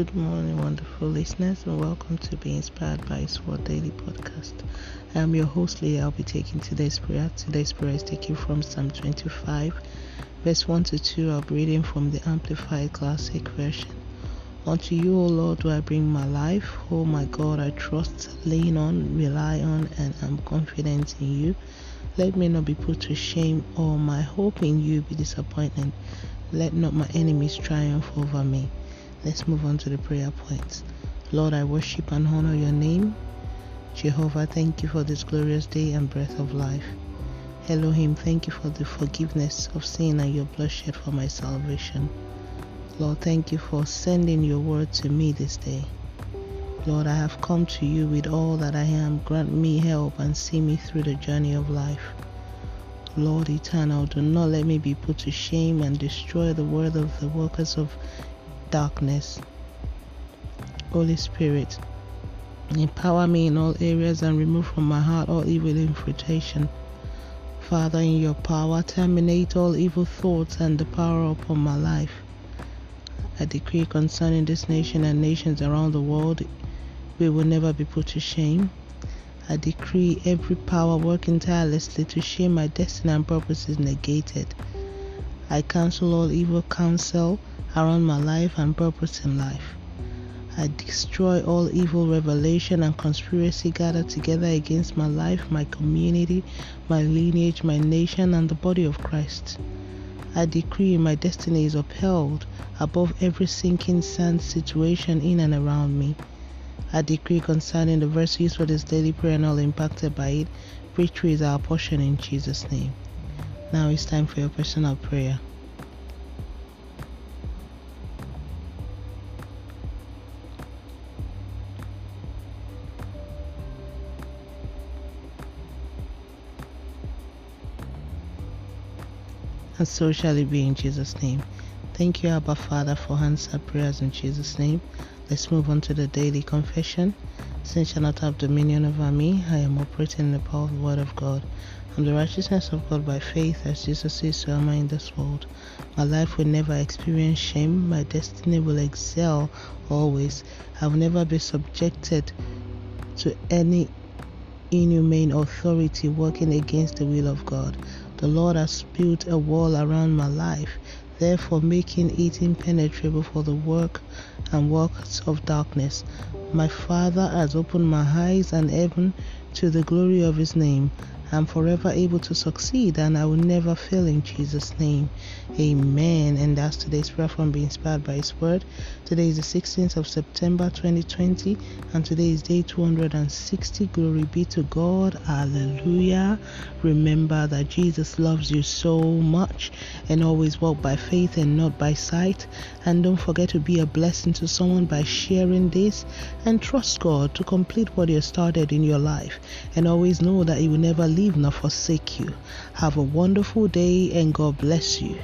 Good morning, wonderful listeners, and welcome to Be Inspired by Sword Daily Podcast. I am your host, Leah. I'll be taking today's prayer. Today's prayer is taken from Psalm 25, verse 1 to 2. I'll be reading from the Amplified Classic Version. Unto you, O Lord, do I bring my life. O my God, I trust, lean on, rely on, and am confident in you. Let me not be put to shame, or my hope in you be disappointed. Let not my enemies triumph over me. Let's move on to the prayer points. Lord, I worship and honor your name. Jehovah, thank you for this glorious day and breath of life. Elohim, thank you for the forgiveness of sin and your blood shed for my salvation. Lord, thank you for sending your word to me this day. Lord, I have come to you with all that I am. Grant me help and see me through the journey of life. Lord eternal, do not let me be put to shame and destroy the word of the workers of darkness. Holy Spirit, empower me in all areas and remove from my heart all evil infiltration. Father, in your power, terminate all evil thoughts and the power upon my life. I decree concerning this nation and nations around the world, we will never be put to shame. I decree every power working tirelessly to shame my destiny and purpose is negated. I cancel all evil counsel around my life and purpose in life. I destroy all evil revelation and conspiracy gathered together against my life, my community, my lineage, my nation, and the body of Christ. I decree my destiny is upheld above every sinking sand situation in and around me. I decree concerning the verse used for this daily prayer and all impacted by it, victory is our portion in Jesus' name. Now it's time for your personal prayer. And so shall it be in Jesus' name. Thank you, Abba Father, for answered prayers in Jesus' name. Let's move on to the daily confession. Sin shall not have dominion over me. I am operating in the power of the Word of God. I'm the righteousness of God by faith, as Jesus is, so am I in this world. My life will never experience shame. My destiny will excel always. I will never be subjected to any inhumane authority working against the will of God. The Lord has built a wall around my life, therefore making it impenetrable for the work and works of darkness. My Father has opened my eyes and heaven to the glory of his name. I am forever able to succeed, and I will never fail in Jesus' name. Amen. And that's today's prayer from Be Inspired by His Word. Today is the 16th of September 2020, and today is day 260. Glory be to God. Hallelujah. Remember that Jesus loves you so much, and always walk by faith and not by sight. And don't forget to be a blessing to someone by sharing this, and trust God to complete what you started in your life. And always know that He will never leave nor forsake you. Have a wonderful day, and God bless you.